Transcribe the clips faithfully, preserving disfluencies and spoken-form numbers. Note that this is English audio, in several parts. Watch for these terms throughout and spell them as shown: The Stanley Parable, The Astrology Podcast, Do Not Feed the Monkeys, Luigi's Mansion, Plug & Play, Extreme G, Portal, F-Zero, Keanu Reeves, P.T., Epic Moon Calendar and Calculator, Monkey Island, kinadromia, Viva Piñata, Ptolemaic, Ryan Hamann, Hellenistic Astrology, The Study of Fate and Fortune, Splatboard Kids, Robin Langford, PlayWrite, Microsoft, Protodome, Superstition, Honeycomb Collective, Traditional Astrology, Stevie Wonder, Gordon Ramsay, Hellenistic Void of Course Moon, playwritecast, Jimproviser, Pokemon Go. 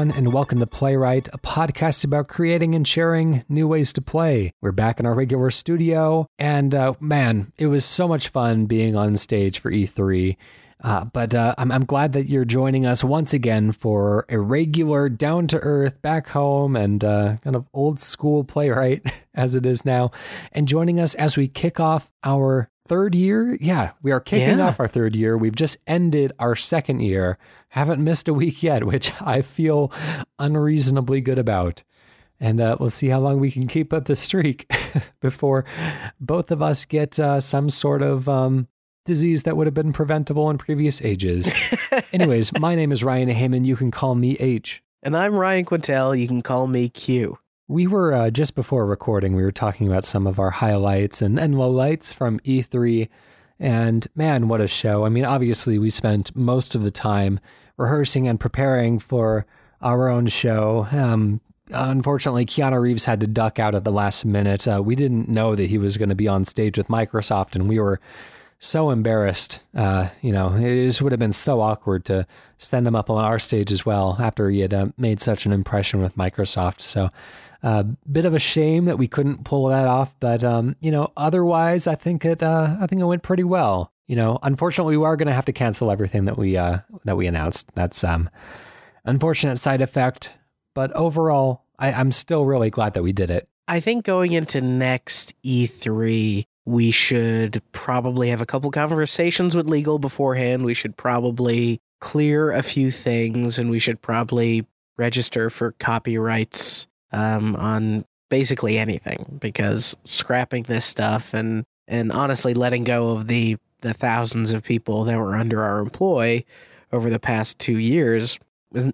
And welcome to PlayWrite, a podcast about creating and sharing new ways to play. We're back in our regular studio, and uh, man, it was so much fun being on stage for E three. Uh, but uh, I'm, I'm glad that you're joining us once again for a regular, down-to-earth, back home, and uh, kind of old-school PlayWrite as it is now. And joining us as we kick off our third year. Yeah, we are kicking yeah. off our third year. We've just ended our second year. Haven't missed a week yet, which I feel unreasonably good about. And uh, we'll see how long we can keep up the streak before both of us get uh, some sort of... Um, disease that would have been preventable in previous ages. Anyways, my name is Ryan Hamann. You can call me H. And I'm Ryan Quintel. You can call me Q. We were, uh, just before recording, we were talking about some of our highlights and, and lowlights from E three. And man, what a show. I mean, obviously, we spent most of the time rehearsing and preparing for our own show. Um, unfortunately, Keanu Reeves had to duck out at the last minute. Uh, we didn't know that he was going to be on stage with Microsoft, and we were so embarrassed. Uh, you know, it just would have been so awkward to send him up on our stage as well after he had uh, made such an impression with Microsoft. So a uh, bit of a shame that we couldn't pull that off. But, um, you know, otherwise, I think it uh, I think it went pretty well. You know, unfortunately, we are going to have to cancel everything that we uh, that we announced. That's um unfortunate side effect. But overall, I, I'm still really glad that we did it. I think going into next E three, we should probably have a couple conversations with legal beforehand. We should probably clear a few things, and we should probably register for copyrights um, on basically anything, because scrapping this stuff and, and honestly letting go of the, the thousands of people that were under our employ over the past two years,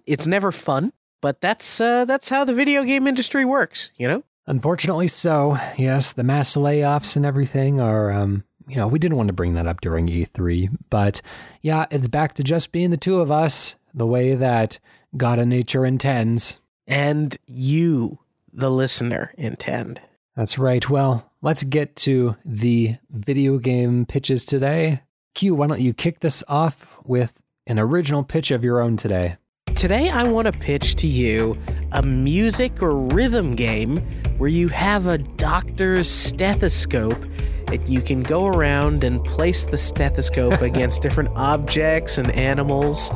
it's never fun, but that's uh, that's how the video game industry works, you know? Unfortunately so, yes, the mass layoffs and everything are, um, you know, we didn't want to bring that up during E three, but yeah, it's back to just being the two of us, the way that God and nature intends. And you, the listener, intend. That's right. Well, let's get to the video game pitches today. Q, why don't you kick this off with an original pitch of your own today? Today, I want to pitch to you a music or rhythm game where you have a doctor's stethoscope that you can go around and place the stethoscope against different objects and animals,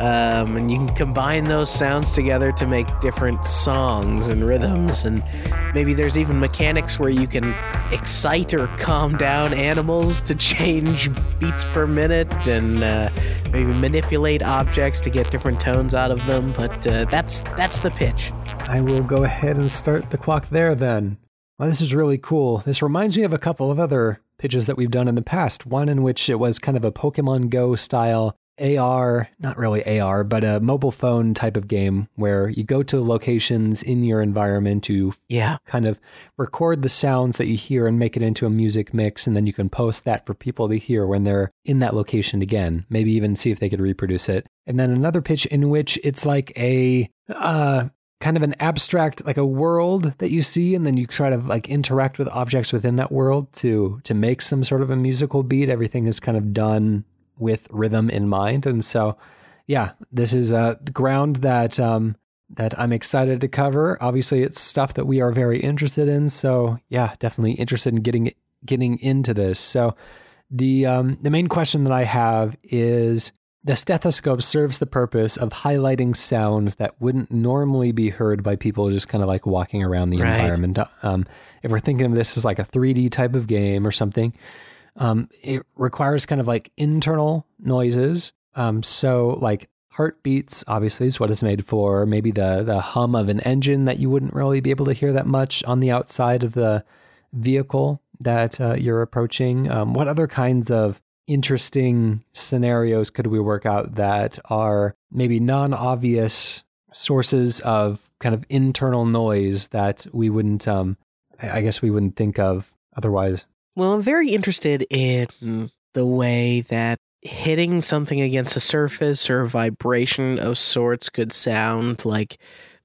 um, and you can combine those sounds together to make different songs and rhythms, and maybe there's even mechanics where you can excite or calm down animals to change beats per minute, and uh, maybe manipulate objects to get different tones out of them, but uh, that's that's the pitch. I will go ahead and start the clock there then. Well, this is really cool. This reminds me of a couple of other pitches that we've done in the past, one in which it was kind of a Pokemon Go style A R, not really A R, but a mobile phone type of game where you go to locations in your environment to yeah. kind of record the sounds that you hear and make it into a music mix. And then you can post that for people to hear when they're in that location again, maybe even see if they could reproduce it. And then another pitch in which it's like a uh, kind of an abstract, like a world that you see. And then you try to like interact with objects within that world to to make some sort of a musical beat. Everything is kind of done with rhythm in mind. And so, yeah, this is a ground that um, that I'm excited to cover. Obviously, it's stuff that we are very interested in. So, yeah, definitely interested in getting getting into this. So the um, the main question that I have is, the stethoscope serves the purpose of highlighting sound that wouldn't normally be heard by people just kind of like walking around the right. environment. Um, if we're thinking of this as like a three D type of game or something, Um, it requires kind of like internal noises. Um, so like heartbeats, obviously, is what it's made for. Maybe the, the hum of an engine that you wouldn't really be able to hear that much on the outside of the vehicle that uh, you're approaching. Um, what other kinds of interesting scenarios could we work out that are maybe non-obvious sources of kind of internal noise that we wouldn't, um, I guess we wouldn't think of otherwise. Well, I'm very interested in the way that hitting something against a surface or a vibration of sorts could sound like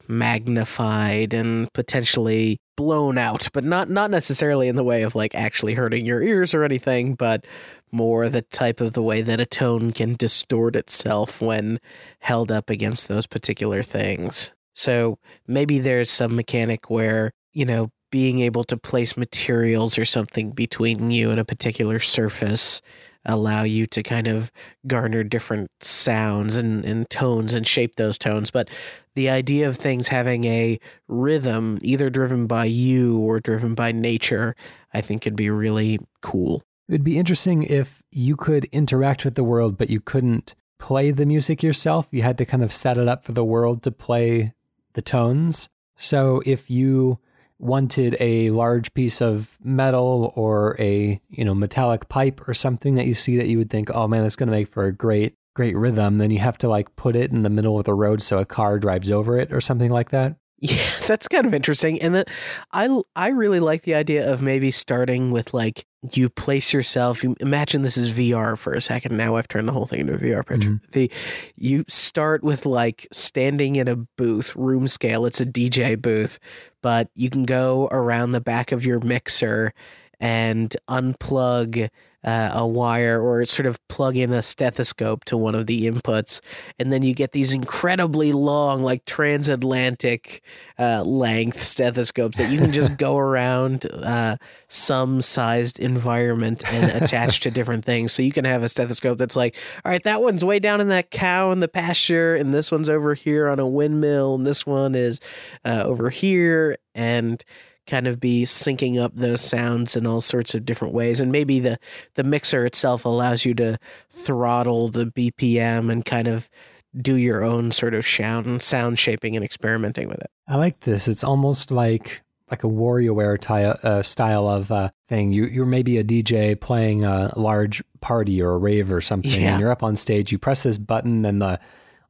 magnified and potentially blown out, but not not necessarily in the way of like actually hurting your ears or anything, but more the type of the way that a tone can distort itself when held up against those particular things. So maybe there's some mechanic where, you know, being able to place materials or something between you and a particular surface allow you to kind of garner different sounds and, and tones and shape those tones. But the idea of things having a rhythm, either driven by you or driven by nature, I think could be really cool. It'd be interesting if you could interact with the world, but you couldn't play the music yourself. You had to kind of set it up for the world to play the tones. So if you wanted a large piece of metal or a, you know, metallic pipe or something that you see that you would think, oh man, that's going to make for a great, great rhythm. Then you have to like put it in the middle of the road so a car drives over it or something like that. Yeah, that's kind of interesting. And that I, I really like the idea of maybe starting with like, you place yourself, you imagine this is V R for a second. Now I've turned the whole thing into a V R picture. Mm-hmm. The, you start with like standing in a booth, room scale. It's a D J booth, but you can go around the back of your mixer and unplug uh, a wire or sort of plug in a stethoscope to one of the inputs. And then you get these incredibly long, like transatlantic uh, length stethoscopes that you can just go around uh, some sized environment and attach to different things. So you can have a stethoscope that's like, all right, that one's way down in that cow in the pasture. And this one's over here on a windmill. And this one is uh, over here. And kind of be syncing up those sounds in all sorts of different ways. And maybe the, the mixer itself allows you to throttle the B P M and kind of do your own sort of sound, sound shaping and experimenting with it. I like this. It's almost like like a WarioWare ty- uh, style of uh, thing. You, you're maybe a D J playing a large party or a rave or something, yeah. And you're up on stage, you press this button and the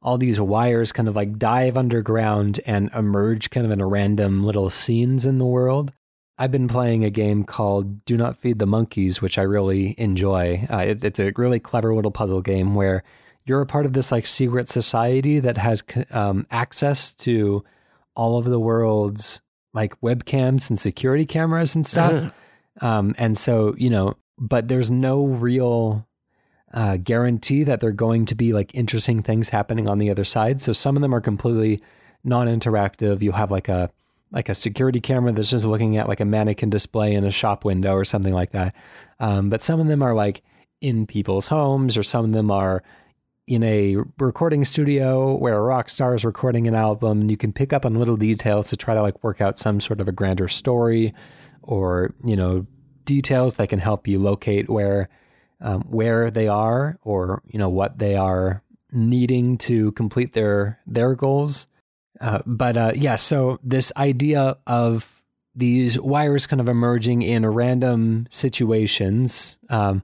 all these wires kind of like dive underground and emerge kind of in a random little scenes in the world. I've been playing a game called Do Not Feed the Monkeys, which I really enjoy. Uh, it, it's a really clever little puzzle game where you're a part of this like secret society that has um, access to all of the world's like webcams and security cameras and stuff. Um, and so, you know, but there's no real Uh, guarantee that they're going to be like interesting things happening on the other side. So some of them are completely non-interactive. You have like a like a security camera that's just looking at like a mannequin display in a shop window or something like that. Um, but some of them are like in people's homes, or some of them are in a recording studio where a rock star is recording an album, and you can pick up on little details to try to like work out some sort of a grander story, or, you know, details that can help you locate where Um, where they are, or, you know, what they are needing to complete their their goals. Uh, but uh, yeah, so this idea of these wires kind of emerging in random situations, um,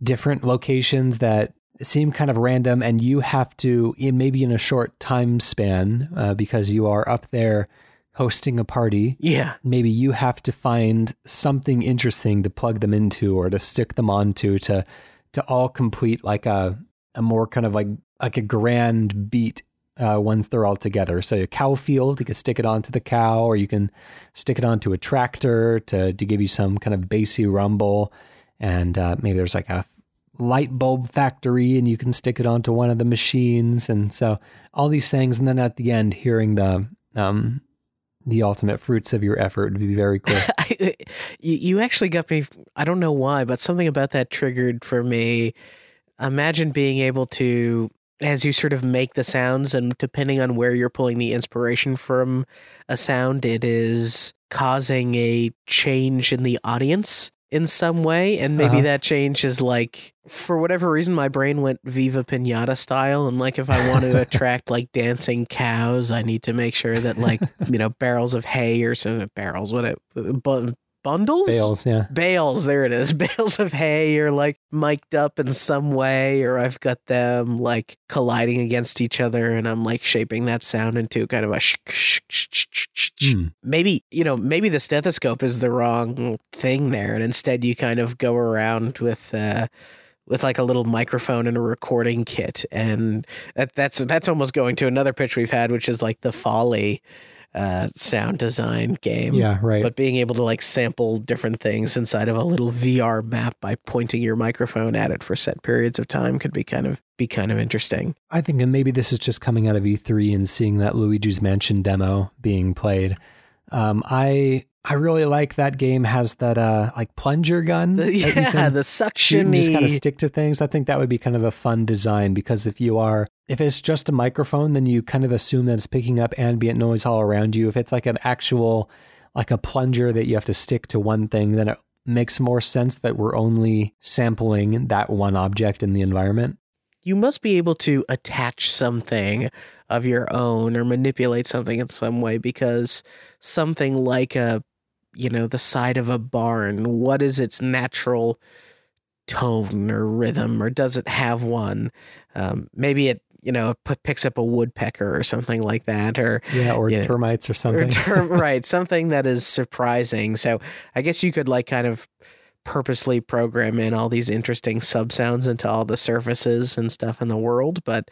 different locations that seem kind of random, and you have to, in maybe in a short time span, uh, because you are up there hosting a party. Yeah. Maybe you have to find something interesting to plug them into or to stick them onto to, to all complete like a, a more kind of like, like a grand beat uh, once they're all together. So a cow field, you can stick it onto the cow, or you can stick it onto a tractor to, to give you some kind of bassy rumble. And uh, maybe there's like a light bulb factory and you can stick it onto one of the machines. And so all these things. And then at the end, hearing the, um, the ultimate fruits of your effort would be very cool. I, you actually got me, I don't know why, but something about that triggered for me. Imagine being able to, as you sort of make the sounds, and depending on where you're pulling the inspiration from a sound, it is causing a change in the audience in some way. And maybe uh-huh. that change is like, for whatever reason, my brain went Viva Piñata style. And like, if I want to attract like dancing cows, I need to make sure that like, you know, barrels of hay or some barrels, what it, bundles? Bales, yeah. Bales, there it is. Bales of hay are like mic'd up in some way, or I've got them like colliding against each other and I'm like shaping that sound into kind of a sh- sh- sh- sh- sh- sh- sh. Mm. Maybe, you know, maybe the stethoscope is the wrong thing there. And instead you kind of go around with, uh, with like a little microphone and a recording kit. And that, that's, that's almost going to another pitch we've had, which is like the Folly uh, sound design game. Yeah, right. But being able to like sample different things inside of a little V R map by pointing your microphone at it for set periods of time could be kind of be kind of interesting. I think, and maybe this is just coming out of E three and seeing that Luigi's Mansion demo being played. Um, I... I really like that game has that uh, like plunger gun. The, yeah, the suction-y. Just kind of stick to things. I think that would be kind of a fun design, because if you are, if it's just a microphone, then you kind of assume that it's picking up ambient noise all around you. If it's like an actual, like a plunger that you have to stick to one thing, then it makes more sense that we're only sampling that one object in the environment. You must be able to attach something of your own or manipulate something in some way, because something like a, you know, the side of a barn, what is its natural tone or rhythm, or does it have one? Um, maybe it, you know, put, picks up a woodpecker or something like that, or yeah, or you termites know, or something, or term, right? Something that is surprising. So I guess you could like kind of purposely program in all these interesting sub sounds into all the surfaces and stuff in the world. But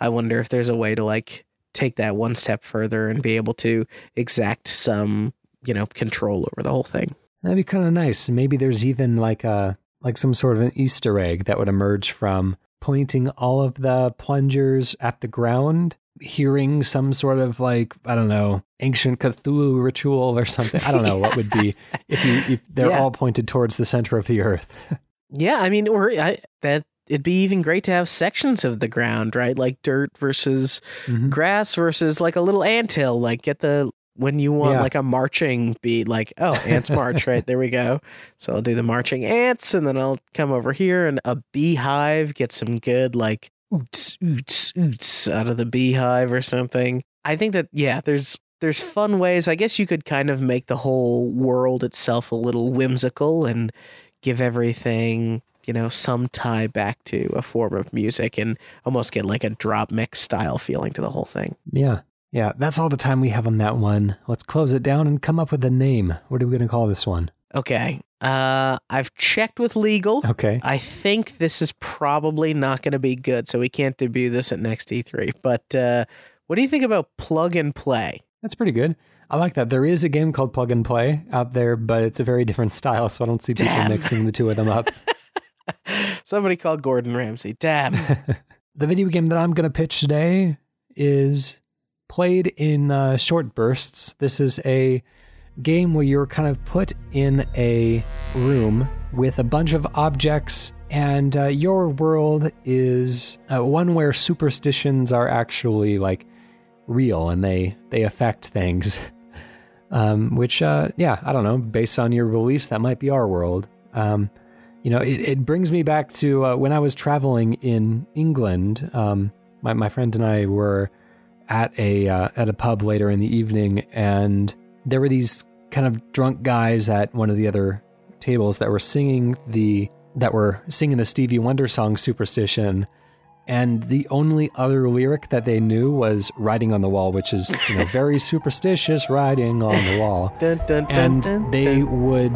I wonder if there's a way to like take that one step further and be able to exact some, you know, control over the whole thing. That'd be kind of nice. Maybe there's even like a, like some sort of an Easter egg that would emerge from pointing all of the plungers at the ground, hearing some sort of like, I don't know, ancient Cthulhu ritual or something. I don't know yeah. what would be if you, if they're yeah. all pointed towards the center of the earth. yeah. I mean, or I, that, it'd be even great to have sections of the ground, right? Like dirt versus mm-hmm. grass versus like a little anthill, like get the, when you want yeah. like a marching beat, like, oh, ants march, right? There we go. So I'll do the marching ants, and then I'll come over here and a beehive, get some good like oots, oots, oots out of the beehive or something. I think that, yeah, there's, there's fun ways. I guess you could kind of make the whole world itself a little whimsical and give everything, you know, some tie back to a form of music and almost get like a drop mix style feeling to the whole thing. Yeah. Yeah, that's all the time we have on that one. Let's close it down and come up with a name. What are we going to call this one? Okay. Uh, I've checked with legal. Okay. I think this is probably not going to be good, so we can't debut this at next E three. But uh, what do you think about Plug and Play? That's pretty good. I like that. There is a game called Plug and Play out there, but it's a very different style, so I don't see people Damn. mixing the two of them up. Somebody called Gordon Ramsay. Damn. The video game that I'm going to pitch today is played in uh, short bursts. This is a game where you're kind of put in a room with a bunch of objects, and uh, your world is uh, one where superstitions are actually like real and they they affect things. Um, which, uh, yeah, I don't know. Based on your beliefs, that might be our world. Um, you know, it, it brings me back to uh, when I was traveling in England. Um, my my friend and I were at a uh, at a pub later in the evening, and there were these kind of drunk guys at one of the other tables that were singing the that were singing the Stevie Wonder song Superstition, and the only other lyric that they knew was "Writing on the Wall," which is, you know, very superstitious, writing on the wall. Dun, dun, dun, and dun, they dun. would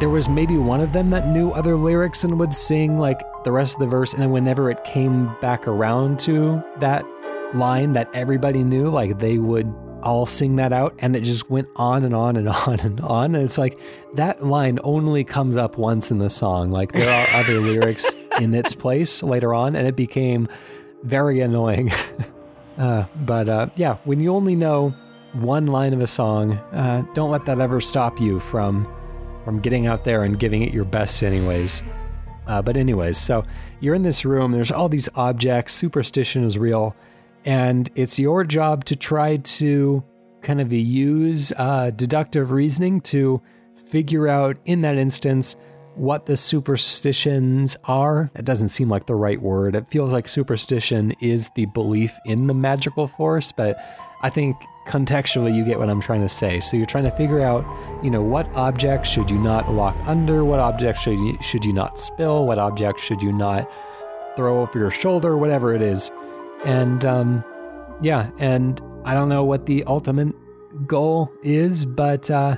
there was maybe one of them that knew other lyrics and would sing like the rest of the verse, and then whenever it came back around to that line that everybody knew, like they would all sing that out, and it just went on and on and on and on. And it's like that line only comes up once in the song. Like there are other lyrics in its place later on, and it became very annoying. uh, but uh, yeah, when you only know one line of a song, uh, don't let that ever stop you from from getting out there and giving it your best anyways. Uh, but anyways, so you're in this room, there's all these objects, superstition is real, and it's your job to try to kind of use uh, deductive reasoning to figure out, in that instance, what the superstitions are. It doesn't seem like the right word. It feels like superstition is the belief in the magical force, but I think contextually you get what I'm trying to say. So you're trying to figure out, you know, what objects should you not walk under? What objects should you, should you not spill? What objects should you not throw over your shoulder? Whatever it is. And um, yeah, and I don't know what the ultimate goal is, but uh,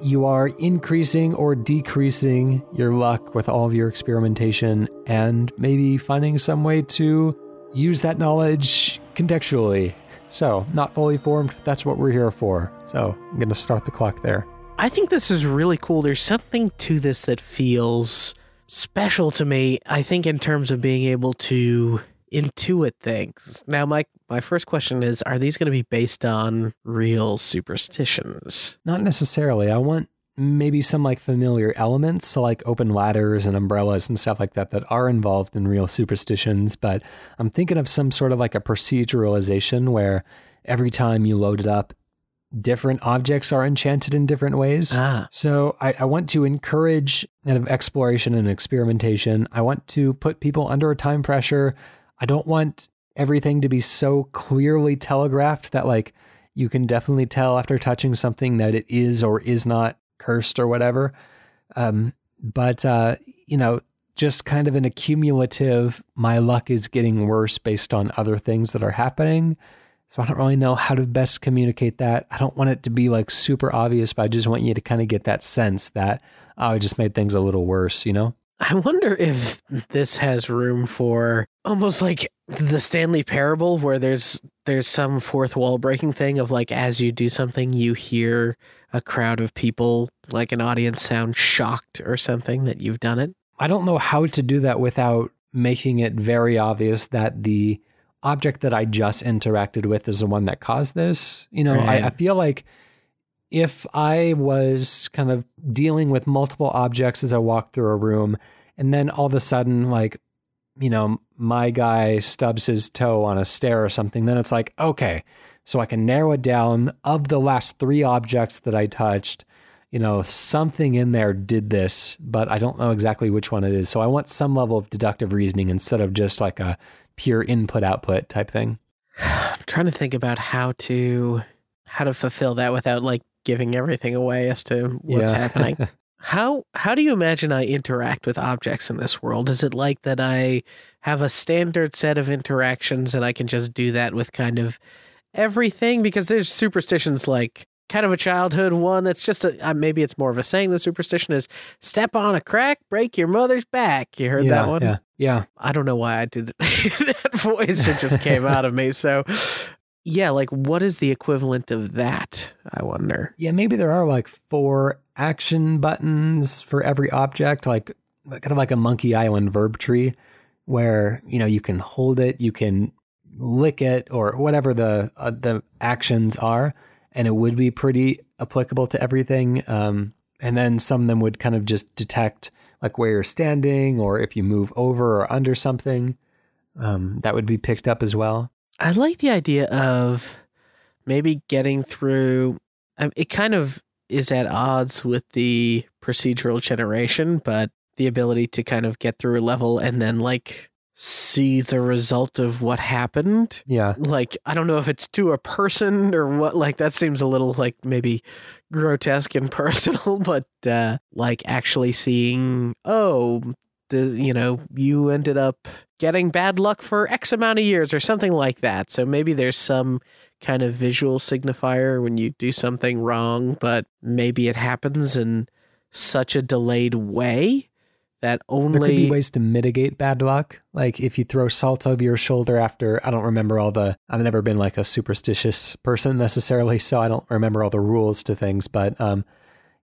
you are increasing or decreasing your luck with all of your experimentation and maybe finding some way to use that knowledge contextually. So, not fully formed, that's what we're here for. So, I'm going to start the clock there. I think this is really cool. There's something to this that feels special to me, I think, in terms of being able to intuit things. Now, my, my first question is, are these going to be based on real superstitions? Not necessarily. I want maybe some like familiar elements, so like open ladders and umbrellas and stuff like that that are involved in real superstitions. But I'm thinking of some sort of like a proceduralization where every time you load it up, different objects are enchanted in different ways. Ah. So I, I want to encourage kind of exploration and experimentation. I want to put people under a time pressure. I don't want everything to be so clearly telegraphed that like you can definitely tell after touching something that it is or is not cursed or whatever. Um, but, uh, you know, just kind of an accumulative, my luck is getting worse based on other things that are happening. So I don't really know how to best communicate that. I don't want it to be like super obvious, but I just want you to kind of get that sense that, oh, I just made things a little worse, you know? I wonder if this has room for almost like the Stanley Parable, where there's there's some fourth wall breaking thing of like, as you do something, you hear a crowd of people, like an audience, sound shocked or something that you've done it. I don't know how to do that without making it very obvious that the object that I just interacted with is the one that caused this. You know, right. I, I feel like if I was kind of dealing with multiple objects as I walked through a room, and then all of a sudden, like, you know, my guy stubs his toe on a stair or something, then it's like, okay, so I can narrow it down of the last three objects that I touched, you know, something in there did this, but I don't know exactly which one it is. So I want some level of deductive reasoning instead of just like a pure input output type thing. I'm trying to think about how to, how to fulfill that without like giving everything away as to what's yeah. happening. How how do you imagine I interact with objects in this world? Is it like that I have a standard set of interactions and I can just do that with kind of everything? Because there's superstitions like kind of a childhood one that's just a, uh, maybe it's more of a saying. The superstition is step on a crack, break your mother's back. You heard yeah, that one? Yeah, yeah. I don't know why I did that voice. It just came out of me. So yeah, like what is the equivalent of that? I wonder. Yeah, maybe there are like four action buttons for every object, like kind of like a Monkey Island verb tree where, you know, you can hold it, you can lick it or whatever the uh, the actions are. And it would be pretty applicable to everything. Um, and then some of them would kind of just detect like where you're standing or if you move over or under something, um, that would be picked up as well. I like the idea of maybe getting through. Um, it kind of is at odds with the procedural generation, but the ability to kind of get through a level and then like see the result of what happened. Yeah. Like, I don't know if it's to a person or what, like that seems a little like maybe grotesque and personal, but uh, like actually seeing, oh, the, you know, you ended up getting bad luck for X amount of years or something like that. So maybe there's some kind of visual signifier when you do something wrong, but maybe it happens in such a delayed way that only... There could be ways to mitigate bad luck. Like if you throw salt over your shoulder after, I don't remember all the, I've never been like a superstitious person necessarily, so I don't remember all the rules to things, but um,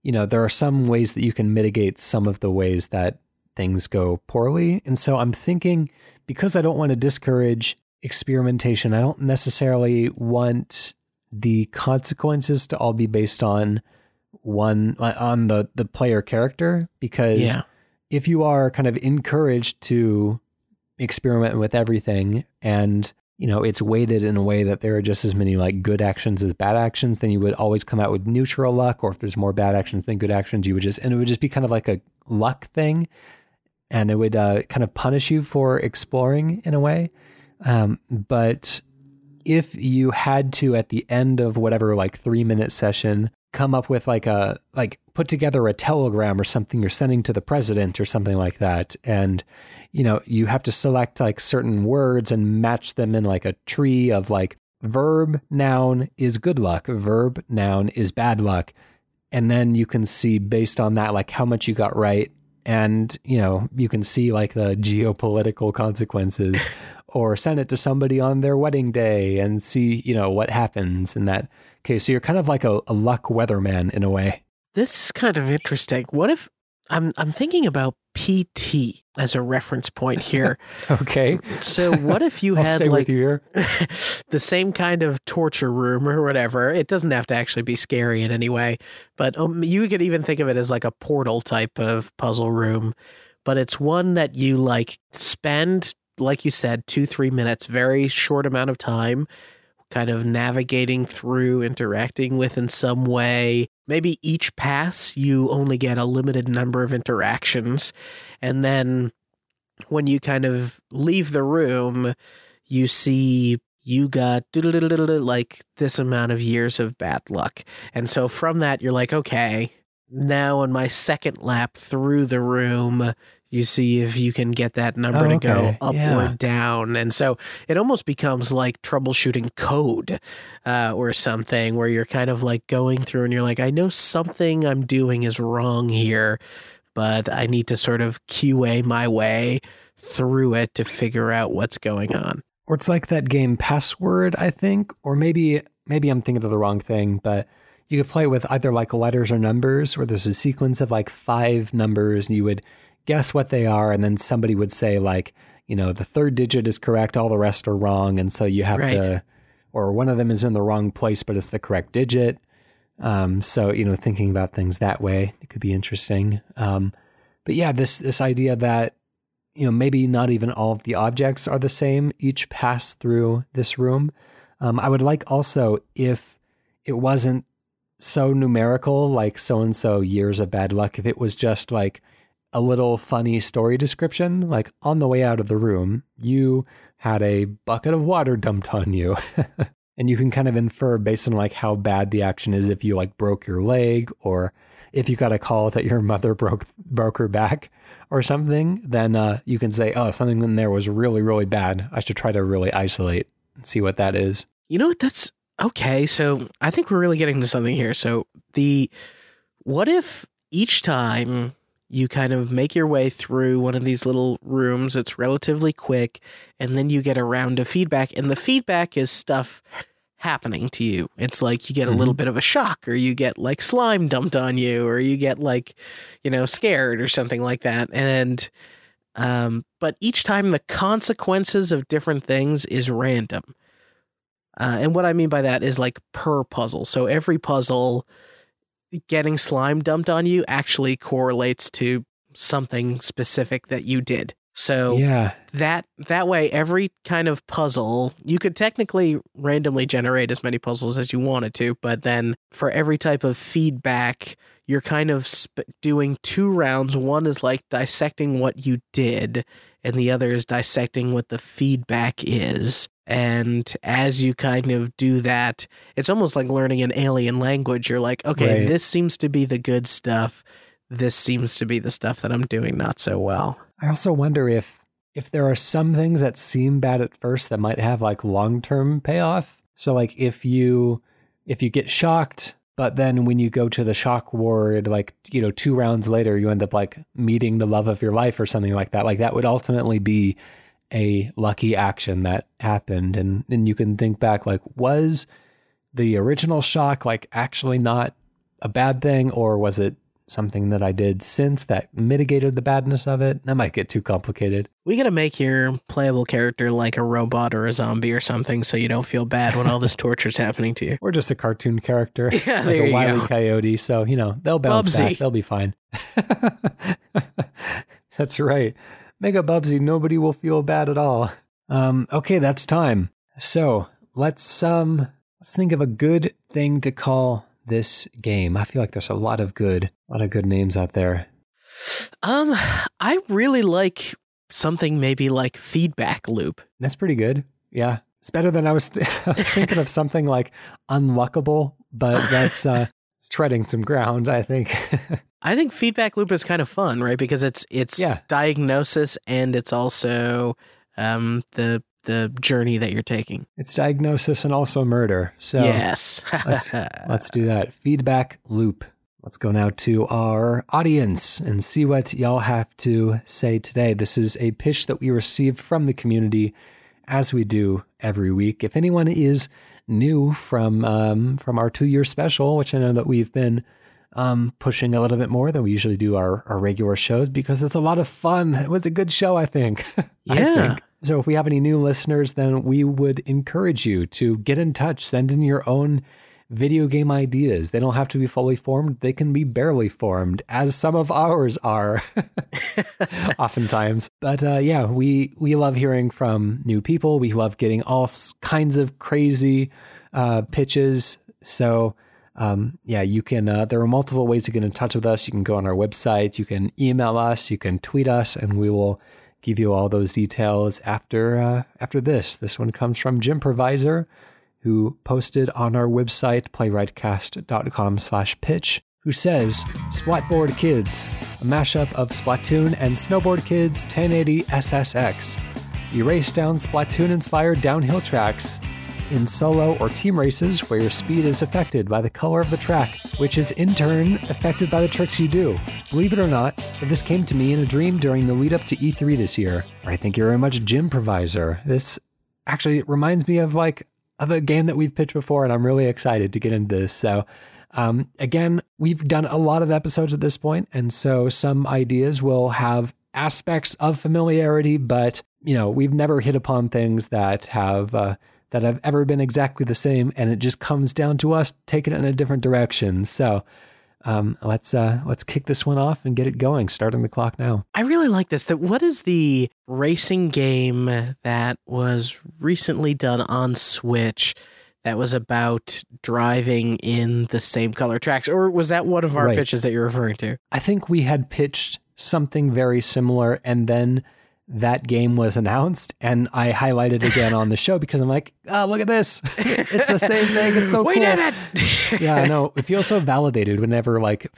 you know, there are some ways that you can mitigate some of the ways that things go poorly. And so I'm thinking, because I don't want to discourage experimentation, I don't necessarily want the consequences to all be based on one on the the player character, because yeah. if you are kind of encouraged to experiment with everything and you know it's weighted in a way that there are just as many like good actions as bad actions, then you would always come out with neutral luck, or if there's more bad actions than good actions, you would just and it would just be kind of like a luck thing, and it would uh, kind of punish you for exploring in a way. Um, but if you had to, at the end of whatever, like three minute session, come up with like a, like put together a telegram or something you're sending to the president or something like that. And, you know, you have to select like certain words and match them in like a tree of like verb, noun is good luck, verb, noun is bad luck. And then you can see based on that, like how much you got right. And, you know, you can see like the geopolitical consequences or send it to somebody on their wedding day and see, you know, what happens in that case. So you're kind of like a, a luck weatherman in a way. This is kind of interesting. What if I'm I'm thinking about P T as a reference point here. Okay. So what if you had like the same kind of torture room or whatever? It doesn't have to actually be scary in any way, but um, you could even think of it as like a Portal type of puzzle room, but it's one that you like spend, like you said, two, three minutes, very short amount of time kind of navigating through, interacting with in some way. Maybe each pass, you only get a limited number of interactions. And then when you kind of leave the room, you see you got like this amount of years of bad luck. And so from that, you're like, okay, now on my second lap through the room, you see if you can get that number oh, to go okay. up yeah. or down. And so it almost becomes like troubleshooting code uh, or something where you're kind of like going through and you're like, I know something I'm doing is wrong here, but I need to sort of Q A my way through it to figure out what's going on. Or it's like that game Password, I think, or maybe maybe I'm thinking of the wrong thing, but you could play with either like letters or numbers where there's a sequence of like five numbers and you would guess what they are. And then somebody would say like, you know, the third digit is correct, all the rest are wrong. And so you have right. to, or one of them is in the wrong place, but it's the correct digit. Um, so, you know, thinking about things that way, it could be interesting. Um, but yeah, this, this idea that, you know, maybe not even all of the objects are the same each pass through this room. Um, I would like also if it wasn't so numerical, like so-and-so years of bad luck, if it was just like a little funny story description, like on the way out of the room, you had a bucket of water dumped on you and you can kind of infer based on like how bad the action is. If you like broke your leg or if you got a call that your mother broke, broke her back or something, then uh, you can say, oh, something in there was really, really bad. I should try to really isolate and see what that is. You know what? That's okay. So I think we're really getting to something here. So the, what if each time you kind of make your way through one of these little rooms, it's relatively quick, and then you get a round of feedback, and the feedback is stuff happening to you. It's like you get a little bit of a shock, or you get like slime dumped on you, or you get like, you know, scared or something like that. And, um, but each time the consequences of different things is random. Uh, and what I mean by that is like per puzzle. So every puzzle, getting slime dumped on you actually correlates to something specific that you did. So yeah. that that way, every kind of puzzle, you could technically randomly generate as many puzzles as you wanted to, but then for every type of feedback, you're kind of sp- doing two rounds. One is like dissecting what you did, and the other is dissecting what the feedback is. And as you kind of do that, it's almost like learning an alien language. You're like, okay, right. This seems to be the good stuff. This seems to be the stuff that I'm doing not so well. I also wonder if, if there are some things that seem bad at first that might have like long-term payoff. So like if you, if you get shocked, but then when you go to the shock ward, like, you know, two rounds later, you end up like meeting the love of your life or something like that. Like that would ultimately be a lucky action that happened. And and you can think back, like, was the original shock like actually not a bad thing, or was it something that I did since that mitigated the badness of it? That might get too complicated. We got to make your playable character like a robot or a zombie or something so you don't feel bad when all this torture is happening to you. Or just a cartoon character. Yeah, like a Wile E. Coyote. So, you know, they'll bounce Bubsy. Back. They'll be fine. That's right. Mega Bubsy, nobody will feel bad at all. Um, okay, that's time. So let's um, let's think of a good thing to call this game. I feel like there's a lot of good, a lot of good names out there. Um, I really like something maybe like Feedback Loop. That's pretty good. Yeah, It's better than I was. Th- I was thinking of something like unluckable, but that's uh, it's treading some ground, I think. I think Feedback Loop is kind of fun, right? Because it's it's yeah. diagnosis and it's also um, the the journey that you're taking. It's diagnosis and also murder. So yes, let's, let's do that. Feedback Loop. Let's go now to our audience and see what y'all have to say today. This is a pitch that we received from the community, as we do every week. If anyone is new from um, from our two-year special, which I know that we've been um, pushing a little bit more than we usually do our, our regular shows, because it's a lot of fun. It was a good show, I think. Yeah. I think. So if we have any new listeners, then we would encourage you to get in touch. Send in your own video game ideas. They don't have to be fully formed. They can be barely formed, as some of ours are oftentimes. But uh, yeah, we, we love hearing from new people. We love getting all kinds of crazy uh, pitches. So um, yeah, you can, uh, there are multiple ways to get in touch with us. You can go on our website, you can email us, you can tweet us, and we will give you all those details after, uh, after this. This one comes from Jimproviser, who posted on our website, playwritecast dot com slash pitch, who says, Splatboard Kids, a mashup of Splatoon and Snowboard Kids ten eighty S S X. You race down Splatoon-inspired downhill tracks in solo or team races where your speed is affected by the color of the track, which is in turn affected by the tricks you do. Believe it or not, this came to me in a dream during the lead-up to E three this year. I think you're very much Jimproviser. This actually reminds me of, like, of a game that we've pitched before, and I'm really excited to get into this. So um, again, we've done a lot of episodes at this point, and so some ideas will have aspects of familiarity, but you know, we've never hit upon things that have uh, that have ever been exactly the same, and it just comes down to us taking it in a different direction. So um, let's uh, let's kick this one off and get it going. Starting the clock now. I really like this. That what is the racing game that was recently done on Switch that was about driving in the same color tracks, or was that one of our right. pitches that you're referring to? I think we had pitched something very similar, and then that game was announced, and I highlighted again on the show because I'm like, oh, look at this. It's the same thing. It's so Wait cool. Wait a minute. Yeah, I know. It feels so validated whenever, like,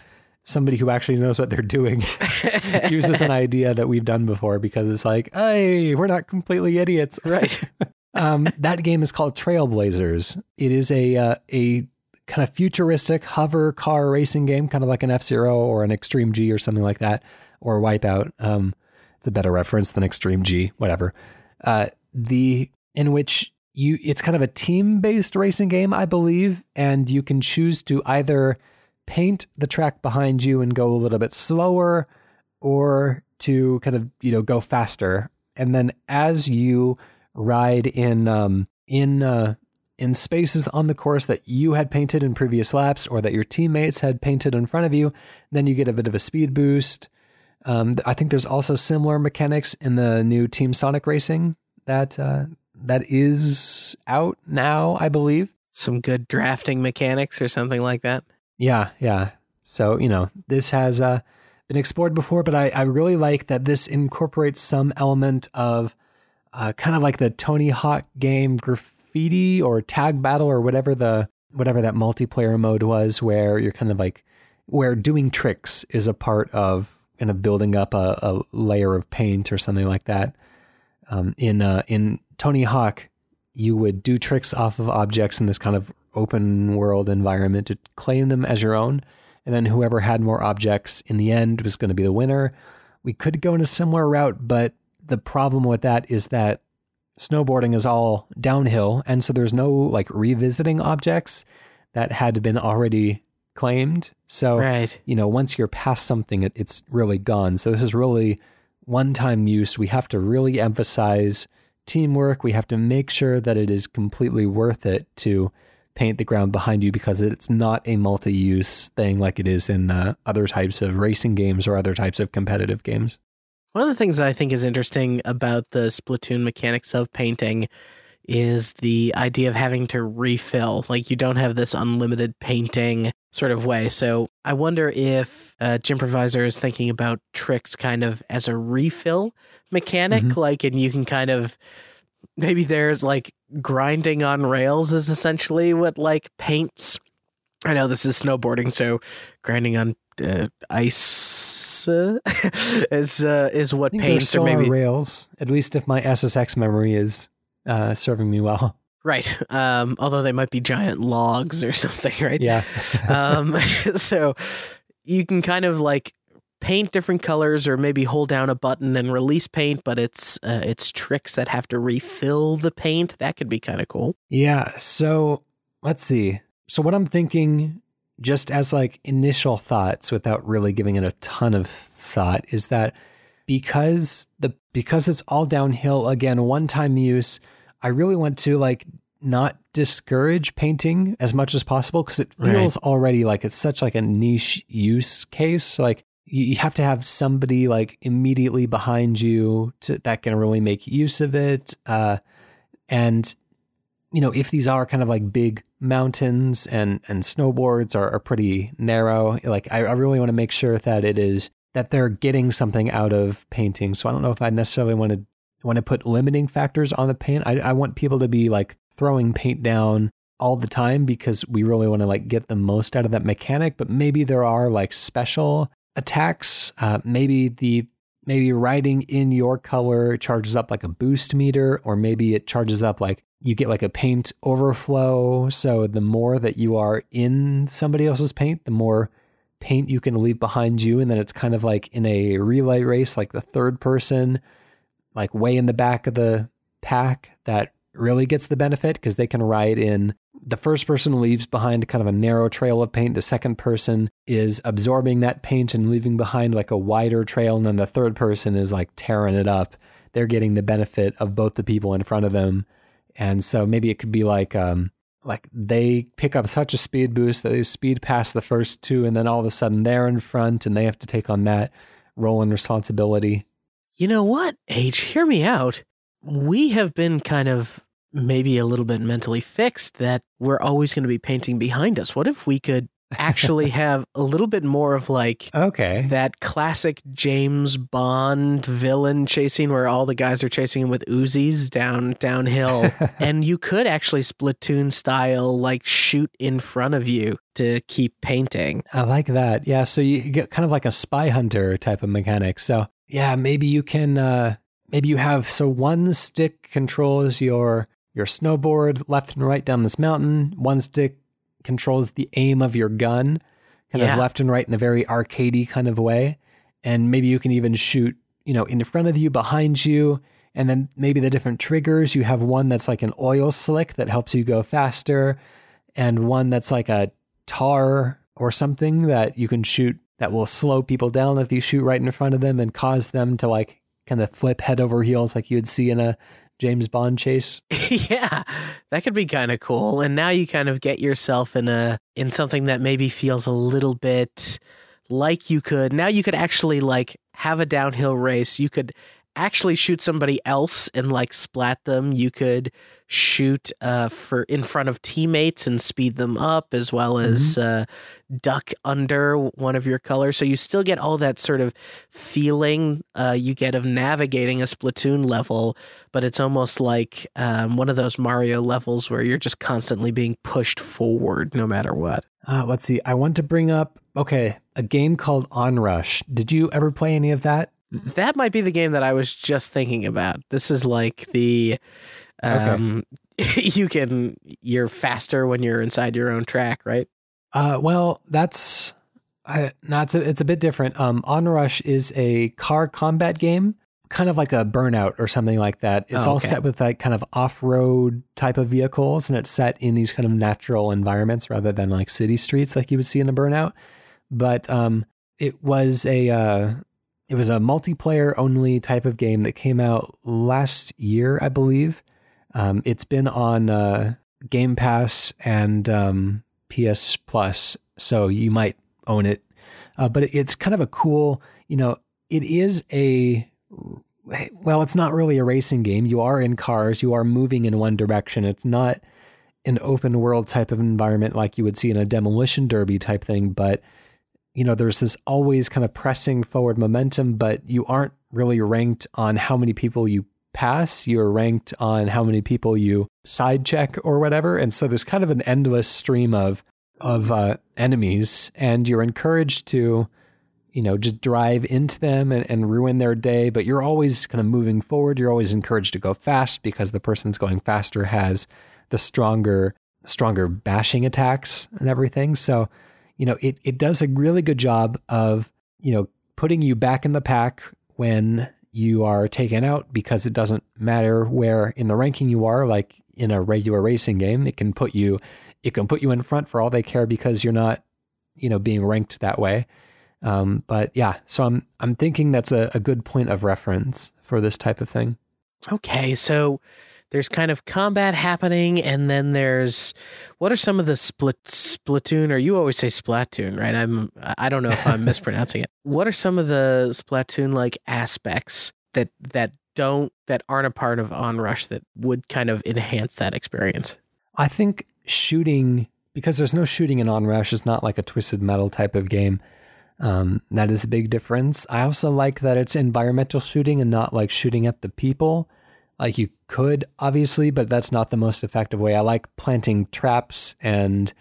somebody who actually knows what they're doing uses an idea that we've done before, because it's like, hey, we're not completely idiots. Right. um, that game is called Trailblazers. It is a, uh, a kind of futuristic hover car racing game, kind of like an F-Zero or an Extreme G or something like that, or Wipeout. Um, it's a better reference than Extreme G, whatever. Uh, the, in which you, it's kind of a team-based racing game, I believe. And you can choose to either paint the track behind you and go a little bit slower, or to kind of, you know, go faster. And then as you ride in, um, in, uh, in spaces on the course that you had painted in previous laps, or that your teammates had painted in front of you, then you get a bit of a speed boost. Um, I think there's also similar mechanics in the new Team Sonic Racing that, uh, that is out now, I believe. Some good drafting mechanics or something like that. Yeah, yeah. So, you know, this has uh, been explored before, but I, I really like that this incorporates some element of uh, kind of like the Tony Hawk game graffiti or tag battle or whatever the whatever that multiplayer mode was, where you're kind of like, where doing tricks is a part of kind of building up a, a layer of paint or something like that. Um, in uh, in Tony Hawk, you would do tricks off of objects in this kind of open world environment to claim them as your own. And then whoever had more objects in the end was going to be the winner. We could go in a similar route, but the problem with that is that snowboarding is all downhill. And so there's no like revisiting objects that had been already claimed. So, right. you know, once you're past something, it, it's really gone. So this is really one-time use. We have to really emphasize teamwork. We have to make sure that it is completely worth it to paint the ground behind you, because it's not a multi-use thing like it is in uh, other types of racing games or other types of competitive games. One of the things that I think is interesting about the Splatoon mechanics of painting is the idea of having to refill. Like, you don't have this unlimited painting sort of way. So I wonder if uh, Jimproviser is thinking about tricks kind of as a refill mechanic, mm-hmm. like, and you can kind of, maybe there's like grinding on rails is essentially what, like, paints. I know this is snowboarding, so grinding on uh, ice uh, is uh, is what paints, or maybe rails. At least if my S S X memory is uh, serving me well. Right. Um, although they might be giant logs or something, right? Yeah. um, so you can kind of like paint different colors, or maybe hold down a button and release paint, but it's uh, it's tricks that have to refill the paint. That could be kind of cool. Yeah. So let's see. So what I'm thinking, just as like initial thoughts without really giving it a ton of thought, is that because the because it's all downhill, again, one-time use, I really want to like not discourage painting as much as possible, because it feels right. already like it's such like a niche use case. Like you have to have somebody like immediately behind you to, that can really make use of it. Uh, and, you know, if these are kind of like big mountains and, and snowboards are, are pretty narrow, like I, I really want to make sure that it is that they're getting something out of painting. So I don't know if I necessarily want to want to put limiting factors on the paint. I, I want people to be like throwing paint down all the time, because we really want to like get the most out of that mechanic. But maybe there are like special attacks. Uh, maybe the maybe writing in your color charges up like a boost meter, or maybe it charges up like you get like a paint overflow. So the more that you are in somebody else's paint, the more paint you can leave behind you. And then it's kind of like in a relay race, like the third person like way in the back of the pack that really gets the benefit, because they can ride in. The first person leaves behind kind of a narrow trail of paint. The second person is absorbing that paint and leaving behind like a wider trail. And then the third person is like tearing it up. They're getting the benefit of both the people in front of them. And so maybe it could be like, um, like they pick up such a speed boost that they speed past the first two, and then all of a sudden they're in front and they have to take on that role and responsibility. You know what, H, hear me out. We have been kind of maybe a little bit mentally fixed that we're always going to be painting behind us. What if we could actually have a little bit more of like okay. that classic James Bond villain chasing, where all the guys are chasing him with Uzis down downhill, and you could actually Splatoon style like shoot in front of you to keep painting. I like that. Yeah, so you get kind of like a Spy Hunter type of mechanic. So yeah, maybe you can uh, maybe you have so one stick controls your your snowboard left and right down this mountain. One stick controls the aim of your gun, kind yeah. of left and right in a very arcadey kind of way. And maybe you can even shoot, you know, in front of you, behind you, and then maybe the different triggers. You have one that's like an oil slick that helps you go faster, and one that's like a tar or something that you can shoot that will slow people down if you shoot right in front of them and cause them to like kind of flip head over heels like you would see in a James Bond chase. Yeah, that could be kind of cool. And now you kind of get yourself in a in something that maybe feels a little bit like you could. Now you could actually like have a downhill race. You could actually shoot somebody else and like splat them. You could shoot uh, for in front of teammates and speed them up, as well as mm-hmm. uh, duck under one of your colors. So you still get all that sort of feeling uh, you get of navigating a Splatoon level, but it's almost like um, one of those Mario levels where you're just constantly being pushed forward no matter what. Uh, let's see. I want to bring up, okay, a game called Onrush. Did you ever play any of that? That might be the game that I was just thinking about. This is like the, um, okay. you can, you're faster when you're inside your own track, right? Uh, well, that's, I, no, it's a, it's a bit different. Um, Onrush is a car combat game, kind of like a Burnout or something like that. It's oh, okay. all set with like kind of off-road type of vehicles, and it's set in these kind of natural environments rather than like city streets like you would see in a Burnout. But um, it was a... Uh, It was a multiplayer only type of game that came out last year, I believe. Um, it's been on uh, Game Pass and um, P S Plus, so you might own it. Uh, but it's kind of a cool, you know, it is a, well, it's not really a racing game. You are in cars. You are moving in one direction. It's not an open world type of environment like you would see in a demolition derby type thing, but you know, there's this always kind of pressing forward momentum, but you aren't really ranked on how many people you pass, you're ranked on how many people you side check or whatever. And so there's kind of an endless stream of of uh, enemies, and you're encouraged to, you know, just drive into them and, and ruin their day. But you're always kind of moving forward. You're always encouraged to go fast because the person's going faster has the stronger, stronger bashing attacks and everything. So, you know, it, it does a really good job of, you know, putting you back in the pack when you are taken out, because it doesn't matter where in the ranking you are. Like in a regular racing game, it can put you, it can put you in front for all they care because you're not, you know, being ranked that way. Um, but yeah, so I'm, I'm thinking that's a, a good point of reference for this type of thing. Okay. So there's kind of combat happening, and then there's, what are some of the split Splatoon, or you always say Splatoon, right? I'm, I don't know if I'm mispronouncing it. What are some of the Splatoon like aspects that, that don't, that aren't a part of Onrush that would kind of enhance that experience? I think shooting, because there's no shooting in Onrush. It's not like a Twisted Metal type of game. Um, that is a big difference. I also like that it's environmental shooting and not like shooting at the people. Like you could obviously, but that's not the most effective way. I like planting traps and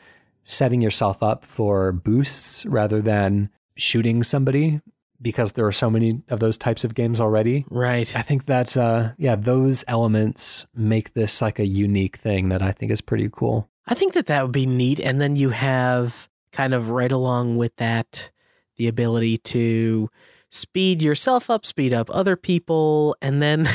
setting yourself up for boosts rather than shooting somebody, because there are so many of those types of games already. Right. I think that's, uh, yeah, those elements make this like a unique thing that I think is pretty cool. I think that that would be neat. And then you have kind of right along with that, the ability to speed yourself up, speed up other people. And then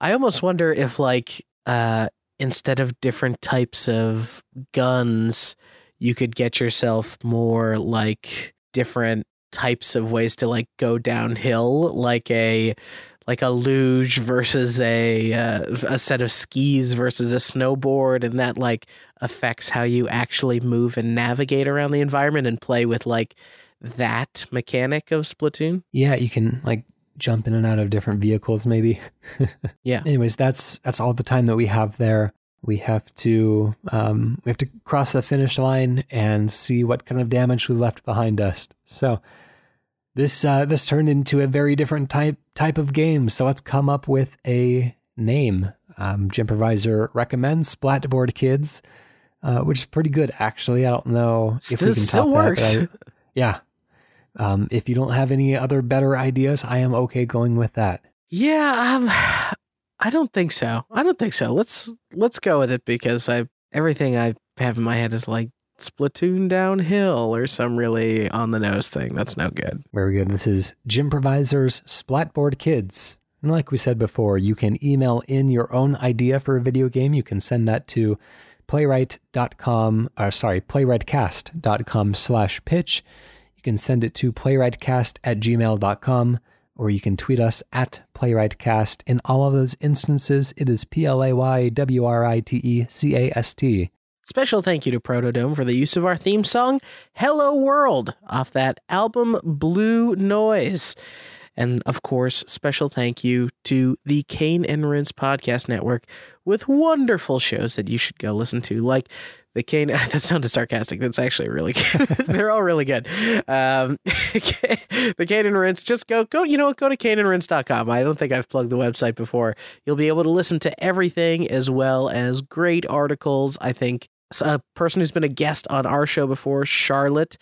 I almost wonder if like, uh, instead of different types of guns, you could get yourself more like different types of ways to like go downhill, like a, like a luge versus a, uh, a set of skis versus a snowboard. And that like affects how you actually move and navigate around the environment and play with like that mechanic of Splatoon. Yeah, you can like jump in and out of different vehicles maybe. Yeah. Anyways, that's that's all the time that we have there. We have to um we have to cross the finish line and see what kind of damage we left behind us. So this uh this turned into a very different type type of game. So let's come up with a name. Um Jimproviser recommends Splatboard Kids, uh which is pretty good actually. I don't know still, if we can still top works. That. But I, yeah. Um, if you don't have any other better ideas, I am okay going with that. Yeah, um, I don't think so. I don't think so. Let's let's go with it, because I everything I have in my head is like Splatoon downhill or some really on the nose thing. That's no good. Very good. This is Jimproviser's Splatboard Kids. And like we said before, you can email in your own idea for a video game. You can send that to playwright dot com, or sorry, playwritecast dot com slash pitch. You can send it to playwritecast at gmail dot com, or you can tweet us at playwritecast. In all of those instances, it is P L A Y W R I T E C A S T. Special thank you to Protodome for the use of our theme song, Hello World, off that album Blue Noise. And of course, special thank you to the Cane and Rinse Podcast Network with wonderful shows that you should go listen to, like the Cane. That sounded sarcastic. That's actually really good. They're all really good. Um, the Cane and Rinse. Just go, go. You know what? Go to cane and rinse dot com. I don't think I've plugged the website before. You'll be able to listen to everything, as well as great articles. I think a person who's been a guest on our show before, Charlotte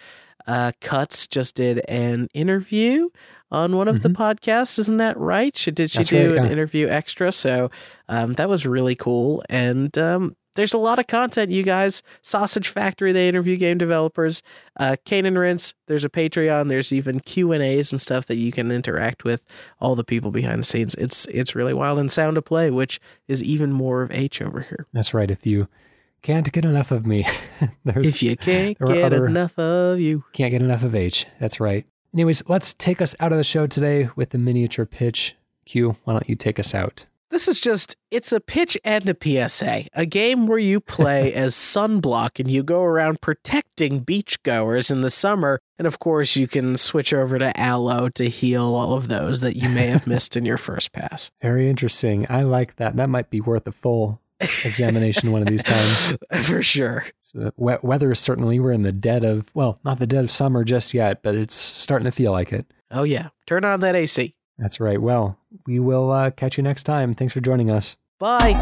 uh, Cutts, just did an interview on one of mm-hmm. the podcasts, isn't that right? She did she That's do right, an yeah. interview extra, so um, that was really cool. And um, there's a lot of content, you guys. Sausage Factory, they interview game developers. Uh, Cane and Rinse, there's a Patreon. There's even Q and A's and stuff that you can interact with all the people behind the scenes. It's it's really wild. And Sound to Play, which is even more of H over here. That's right. If you can't get enough of me, there's if you can't get other, enough of you, can't get enough of H. That's right. Anyways, let's take us out of the show today with the miniature pitch. Q, why don't you take us out? This is just, it's a pitch and a P S A, a game where you play as Sunblock and you go around protecting beachgoers in the summer. And of course, you can switch over to Aloe to heal all of those that you may have missed in your first pass. Very interesting. I like that. That might be worth a full examination one of these times. For sure. So the wet weather is certainly, we're in the dead of, well, not the dead of summer just yet, but it's starting to feel like it. Oh yeah. Turn on that A C. That's right. Well, we will uh, catch you next time. Thanks for joining us. Bye.